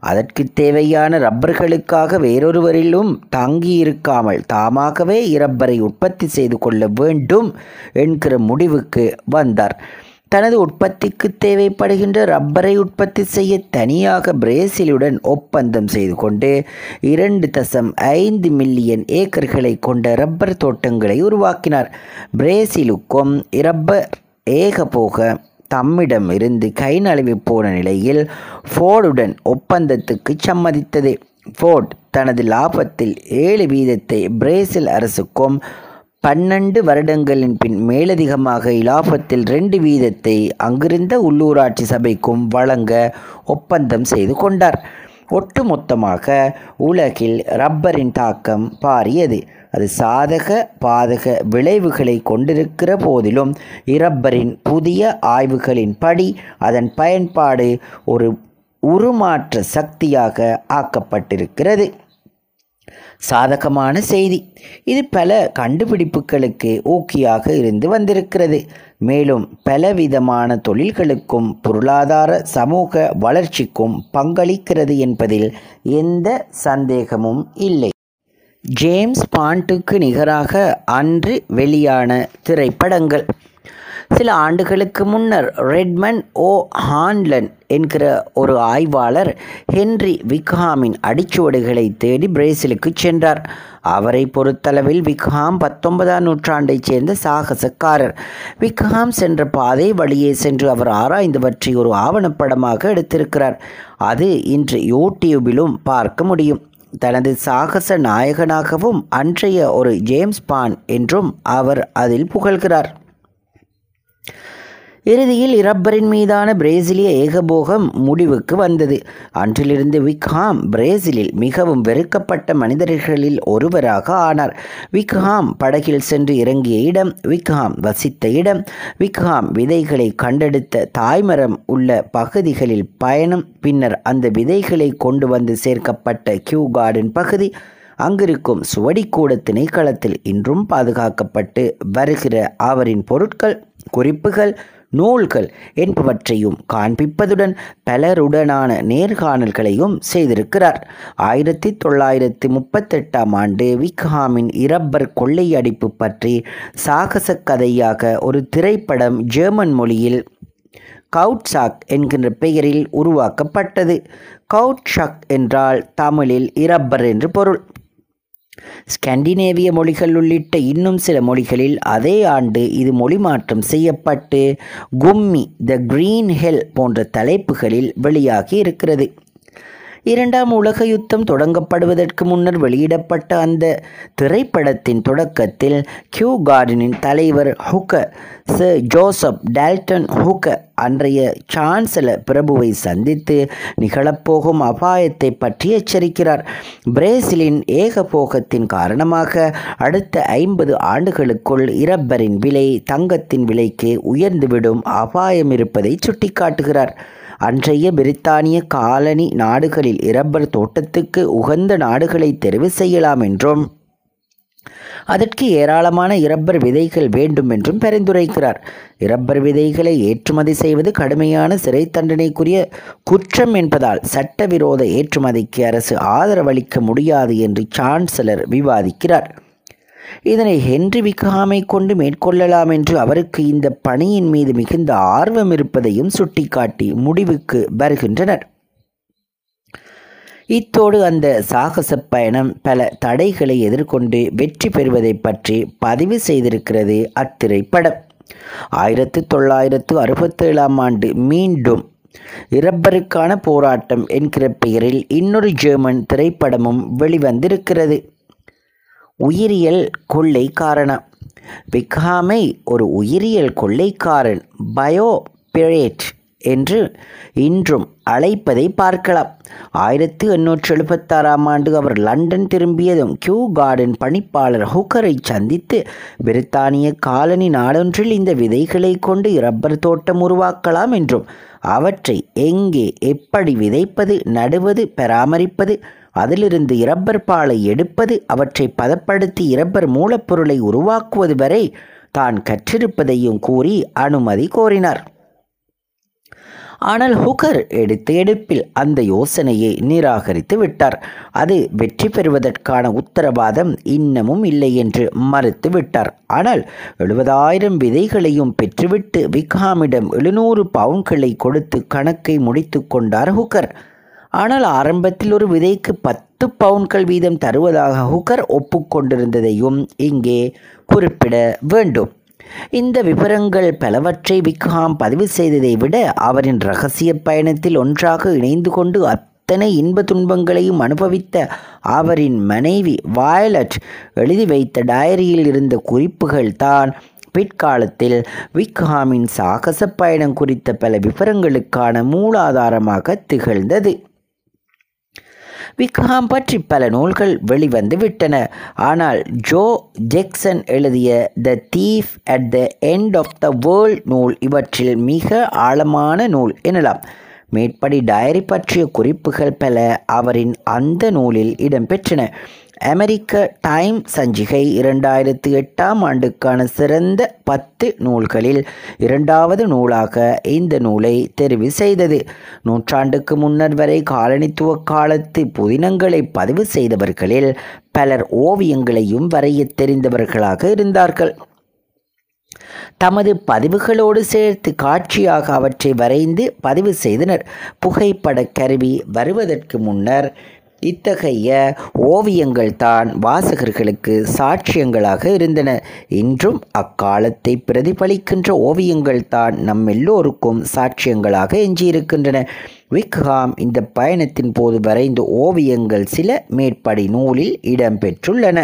அதற்கு தேவையான ரப்பர்களுக்காக வேறொருவரிலும் தங்கியிருக்காமல் தாமாகவே இரப்பரை உற்பத்தி செய்து கொள்ள வேண்டும் என்கிற முடிவுக்கு வந்தார். தனது உற்பத்திக்கு தேவைப்படுகின்ற ரப்பரை உற்பத்தி செய்ய தனியாக பிரேசிலுடன் ஒப்பந்தம் செய்து கொண்டு இரண்டு தசம் ஐந்து மில்லியன் ஏக்கர்களை கொண்ட ரப்பர் தோட்டங்களை உருவாக்கினார். பிரேசிலுக்கும் ரப்பர் ஏகபோக தம்மிடம் இருந்து கை நழுவி போன நிலையில் ஃபோர்டுடன் ஒப்பந்தத்துக்கு சம்மதித்தது. ஃபோர்ட் தனது லாபத்தில் ஏழு வீதத்தை பிரேசில் அரசுக்கும் பன்னெண்டு வருடங்களின் பின் மேலதிகமாக இலாபத்தில் ரெண்டு வீதத்தை அங்கிருந்த உள்ளூராட்சி சபைக்கும் வழங்க ஒப்பந்தம் செய்து கொண்டார். ஒட்டுமொத்தமாக உலகில் ரப்பரின் தாக்கம் பாரியது. அது சாதக பாதக விளைவுகளை கொண்டிருக்கிற போதிலும் இரப்பரின் புதிய ஆய்வுகளின் படி அதன் பயன்பாடு ஒரு உருமாற்ற சக்தியாக ஆக்கப்பட்டிருக்கிறது. சாதகமான செய்தி. இது பல கண்டுபிடிப்புகளுக்கு ஊக்கியாக இருந்து வந்திருக்கிறது. மேலும் பலவிதமான தொழில்களுக்கும் பொருளாதார சமூக வளர்ச்சிக்கும் பங்களிக்கிறது என்பதில் எந்த சந்தேகமும் இல்லை. ஜேம்ஸ் பாண்டுக்கு நிகராக அன்று வெளியான திரைப்படங்கள். சில ஆண்டுகளுக்கு முன்னர் ரெட்மண்ட் ஓ ஹான்லன் என்கிற ஒரு ஆய்வாளர் ஹென்றி விக்ஹாமின் அடிச்சுவடுகளை தேடி பிரேசிலுக்கு சென்றார். அவரை பொறுத்தளவில் விக்ஹாம் பத்தொன்பதாம் நூற்றாண்டைச் சேர்ந்த சாகசக்காரர். விக்ஹாம் சென்ற பாதை வழியே சென்று அவர் ஆராய்ந்தவற்றை ஒரு ஆவணப்படமாக எடுத்திருக்கிறார். அது இன்று யூடியூபிலும் பார்க்க முடியும். தனது சாகச நாயகனாகவும் அன்றைய ஒரு ஜேம்ஸ் பாண்ட் என்றும் அவர் அதில் புகழ்கிறார். இறுதியில் இரப்பரின் மீதான பிரேசிலிய ஏகபோகம் முடிவுக்கு வந்தது. அன்றிலிருந்து விக்ஹாம் பிரேசிலில் மிகவும் வெறுக்கப்பட்ட மனிதர்களில் ஒருவராக ஆனார். விக்ஹாம் படகில் சென்று இறங்கிய இடம், விக்ஹாம் வசித்த இடம், விக்ஹாம் விதைகளை கண்டெடுத்த தாய்மரம் உள்ள பகுதிகளில் பயணம், பின்னர் அந்த விதைகளை கொண்டு வந்து சேர்க்கப்பட்ட கியூ கார்டன் பகுதி, அங்கிருக்கும் சுவடிக்கூட திணைக்களத்தில் இன்றும் பாதுகாக்கப்பட்டு வருகிற அவரின் பொருட்கள், குறிப்புகள், நூல்கள் என்பவற்றையும் காண்பிப்பதுடன் பலருடனான நேர்காணல்களையும் செய்திருக்கிறார். ஆயிரத்தி தொள்ளாயிரத்தி முப்பத்தெட்டாம் ஆண்டு விக்ஹாமின் இரப்பர் கொள்ளையடிப்பு பற்றி சாகச கதையாக ஒரு திரைப்படம் ஜெர்மன் மொழியில் கவுட்சாக் என்கின்ற பெயரில் உருவாக்கப்பட்டது. கவுட்சாக் என்றால் தமிழில் இரப்பர் என்று பொருள். ஸ்கண்டினேவிய மொழிகள் உள்ளிட்ட இன்னும் சில மொழிகளில் அதே ஆண்டு இது மொழி மாற்றம் செய்யப்பட்டு கும்மி த கிரீன் ஹெல் போன்ற தலைப்புகளில் வெளியாகி இருக்கிறது. இரண்டாம் உலக யுத்தம் தொடங்கப்படுவதற்கு முன்னர் வெளியிடப்பட்ட அந்த திரைப்படத்தின் தொடக்கத்தில் கியூ கார்டனின் தலைவர் Hooker, சர் ஜோசப் டால்டன் ஹுக்கர், அன்றைய சான்சலர் பிரபுவை சந்தித்து நிகழப்போகும் அபாயத்தை பற்றி எச்சரிக்கிறார். பிரேசிலின் ஏகபோகத்தின் காரணமாக அடுத்த ஐம்பது ஆண்டுகளுக்குள் இரப்பரின் விலை தங்கத்தின் விலைக்கு உயர்ந்துவிடும் அபாயம் இருப்பதை சுட்டிக்காட்டுகிறார். அன்றைய பிரித்தானிய காலனி நாடுகளில் இரப்பர் தோட்டத்துக்கு உகந்த நாடுகளை தெரிவு செய்யலாம் என்றும் அதற்கு ஏராளமான இரப்பர் விதைகள் வேண்டும் என்றும் பரிந்துரைக்கிறார். இரப்பர் விதைகளை ஏற்றுமதி செய்வது கடுமையான சிறை தண்டனைக்குரிய குற்றம் என்பதால் சட்டவிரோத ஏற்றுமதிக்கு அரசு ஆதரவளிக்க முடியாது என்று சான்சலர் விவாதிக்கிறார். இதனை ஹென்றி விக்ஹாமை கொண்டு மேற்கொள்ளலாம் என்று அவருக்கு இந்த பணியின் மீது மிகுந்த ஆர்வம் இருப்பதையும் சுட்டிக்காட்டி முடிவுக்கு வருகின்றனர். இத்தோடு அந்த சாகச பயணம் பல தடைகளை எதிர்கொண்டு வெற்றி பெறுவதை பற்றி பதிவு செய்திருக்கிறது அத்திரைப்படம். ஆயிரத்து தொள்ளாயிரத்து அறுபத்தேழாம் ஆண்டு மீண்டும் இரப்பருக்கான போராட்டம் என்கிற பெயரில் இன்னொரு ஜெர்மன் திரைப்படமும் வெளிவந்திருக்கிறது. உயிரியல் கொள்ளைக்காரனாம். விக்ஹாமை ஒரு உயிரியல் கொள்ளைக்காரன், பயோ பிரெட் என்று இன்றும் அழைப்பதை பார்க்கலாம். ஆயிரத்தி எண்ணூற்றி எழுபத்தாறாம் ஆண்டு அவர் லண்டன் திரும்பியதும் கியூ கார்டன் பணிப்பாளர் ஹுக்கரை சந்தித்து பிரித்தானிய காலனி நாடொன்றில் இந்த விதைகளை கொண்டு இரப்பர் தோட்டம் உருவாக்கலாம் என்றும் அவற்றை எங்கே எப்படி விதைப்பது, நடுவது, பராமரிப்பது, அதிலிருந்து இரப்பர் பாலை எடுப்பது, அவற்றை பதப்படுத்தி இரப்பர் மூலப்பொருளை உருவாக்குவது வரை தான் கற்றிருப்பதையும் கூறி அனுமதி கோரினார். ஆனால் ஹுக்கர் எடுத்த எடுப்பில் அந்த யோசனையை நிராகரித்து விட்டார். அது வெற்றி பெறுவதற்கான உத்தரவாதம் இன்னமும் இல்லை என்று மறுத்து விட்டார். ஆனால் எழுபதாயிரம் விதைகளையும் பெற்றுவிட்டு விக்ஹாமிடம் எழுநூறு பவுண்ட்களை கொடுத்து கணக்கை முடித்து கொண்டார் ஹுக்கர். ஆனால் ஆரம்பத்தில் ஒரு விதைக்கு பத்து பவுண்ட்கள் வீதம் தருவதாக ஹுக்கர் ஒப்புக்கொண்டிருந்ததையும் இங்கே குறிப்பிட வேண்டும். இந்த விவரங்கள் பலவற்றை விக்ஹாம் பதிவு செய்ததை விட அவரின் இரகசிய பயணத்தில் ஒன்றாக இணைந்து கொண்டு அத்தனை இன்ப துன்பங்களையும் அனுபவித்த அவரின் மனைவி வயலட் எழுதி வைத்த டயரியில் இருந்த குறிப்புகள் தான் பிற்காலத்தில் விக்ஹாமின் சாகச பயணம் குறித்த பல விவரங்களுக்கான மூலாதாரமாக திகழ்ந்தது. விக்ஹாம் பற்றி பல நூல்கள் வெளிவந்து விட்டன. ஆனால் ஜோ ஜாக்சன் எழுதிய the thief at the end of the world நூல் இவற்றில் மிக ஆழமான நூல் எனலாம். மேற்படி டயரி பற்றிய குறிப்புகள் பல அவரின் அந்த நூலில் இடம்பெற்றன. அமெரிக்க டைம் சஞ்சிகை இரண்டாயிரத்தி எட்டாம் ஆண்டுக்கான சிறந்த பத்து நூல்களில் இரண்டாவது நூலாக இந்த நூலை தெரிவு செய்தது. நூற்றாண்டுக்கு முன்னர் வரை காலனித்துவ காலத்து புதினங்களை பதிவு செய்தவர்களில் பலர் ஓவியங்களையும் வரைய தெரிந்தவர்களாக இருந்தார்கள். தமது பதிவுகளோடு சேர்த்து காட்சியாக அவற்றை வரைந்து பதிவு செய்தனர். புகைப்பட கருவி வருவதற்கு முன்னர் இத்தகைய ஓவியங்கள் தான் வாசகர்களுக்கு சாட்சியங்களாக இருந்தன. இன்றும் அக்காலத்தை பிரதிபலிக்கின்ற ஓவியங்கள் தான் நம் எல்லோருக்கும் சாட்சியங்களாக எஞ்சியிருக்கின்றன. விக்ஹாம் இந்த பயணத்தின் போது வரைந்த ஓவியங்கள் சில மேற்படி நூலில் இடம்பெற்றுள்ளன.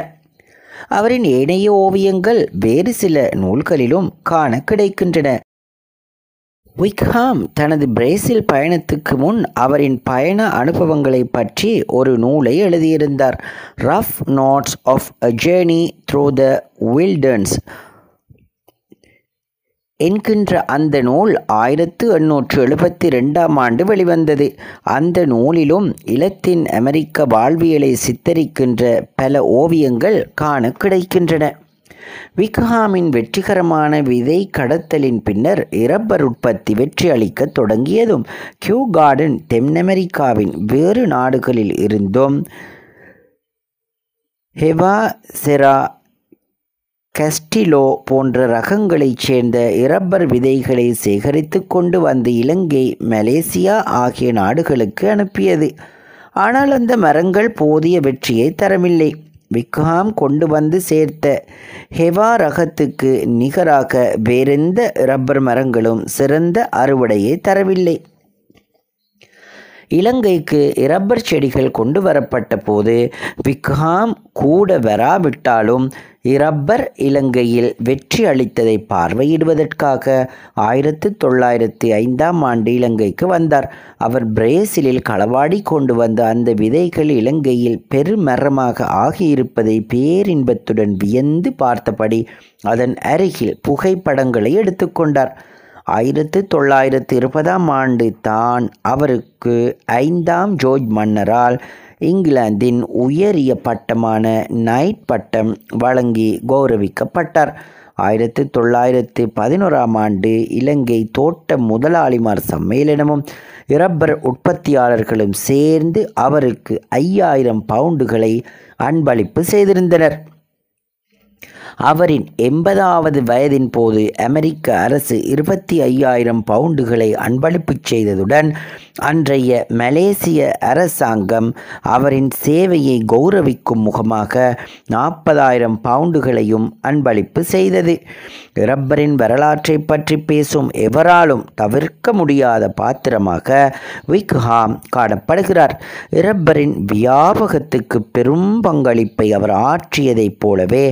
அவரின் ஏனைய ஓவியங்கள் வேறு சில நூல்களிலும் காண கிடைக்கின்றன. விக்ஹாம் தனது பிரேசில் பயணத்துக்கு முன் அவரின் பயண அனுபவங்களை பற்றி ஒரு நூலை எழுதியிருந்தார். Rough notes of a journey through the wilderness என்கின்ற அந்த நூல் ஆயிரத்து எண்ணூற்று எழுபத்தி ரெண்டாம் ஆண்டு வெளிவந்தது. அந்த நூலிலும் இலத்தீன் அமெரிக்க வாழ்வியலை சித்தரிக்கின்ற பல ஓவியங்கள் காண கிடைக்கின்றன. விக்ஹாமின் வெற்றிகரமான விதை கடத்தலின் பின்னர் இரப்பர் உற்பத்தி வெற்றி அளிக்க தொடங்கியதும் கியூ கார்டன் தென் அமெரிக்காவின் வேறு நாடுகளில் இருந்தும் ஹெவா செரா கஸ்டிலோ போன்ற ரகங்களைச் சேர்ந்த இரப்பர் விதைகளை சேகரித்து கொண்டு வந்து இலங்கை, மலேசியா ஆகிய நாடுகளுக்கு அனுப்பியது. ஆனால் அந்த மரங்கள் போதிய வெற்றியை தரவில்லை. விக்ஹாம் கொண்டு வந்து சேர்த்த ஹெவா ரகத்துக்கு நிகராக வேறெந்த ரப்பர் மரங்களும் சிறந்த அறுவடையை தரவில்லை. இலங்கைக்கு இரப்பர் செடிகள் கொண்டு வரப்பட்ட போது விக்ஹாம் கூட வராவிட்டாலும் இரப்பர் இலங்கையில் வெற்றி அளித்ததை பார்வையிடுவதற்காக ஆயிரத்து தொள்ளாயிரத்தி ஐந்தாம் ஆண்டு இலங்கைக்கு வந்தார். அவர் பிரேசிலில் களவாடி கொண்டு வந்த அந்த விதைகள் இலங்கையில் பெருமரமாக ஆகியிருப்பதை பேரின்பத்துடன் வியந்து பார்த்தபடி அதன் அருகில் புகைப்படங்களை எடுத்துக்கொண்டார். ஆயிரத்து தொள்ளாயிரத்து இருபதாம் ஆண்டு தான் அவருக்கு ஐந்தாம் ஜார்ஜ் மன்னரால் இங்கிலாந்தின் உயரிய பட்டமான நைட் பட்டம் வழங்கி கௌரவிக்கப்பட்டார். ஆயிரத்து தொள்ளாயிரத்து பதினோராம் ஆண்டு இலங்கை தோட்ட முதலாளிமார் சம்மேளனமும் இரப்பர் உற்பத்தியாளர்களும் சேர்ந்து அவருக்கு ஐயாயிரம் பவுண்டுகளை அன்பளிப்பு செய்திருந்தனர். அவரின் எண்பதாவது வயதின் போது அமெரிக்க அரசு இருபத்தி ஐயாயிரம் பவுண்டுகளை அன்பளிப்பு செய்ததுடன் அன்றைய மலேசிய அரசாங்கம் அவரின் சேவையை கௌரவிக்கும் முகமாக நாற்பதாயிரம் பவுண்டுகளையும் அன்பளிப்பு செய்தது. இரப்பரின் வரலாற்றை பற்றி பேசும் எவராலும் தவிர்க்க முடியாத பாத்திரமாக விக்ஹாம் காணப்படுகிறார். இரப்பரின் வியாபகத்துக்கு பெரும் பங்களிப்பை அவர் ஆற்றியதைப் போலவே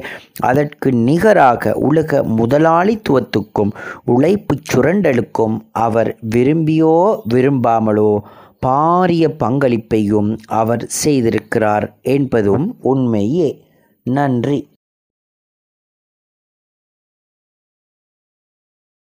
அதற்கு நிகராக உலக முதலாளித்துவத்துக்கும் உழைப்பு சுரண்டலுக்கும் அவர் விரும்பியோ விரும்பாமலோ பாரிய பங்களிப்பையும் அவர் செய்திருக்கிறார் என்பதும் உண்மையே. நன்றி.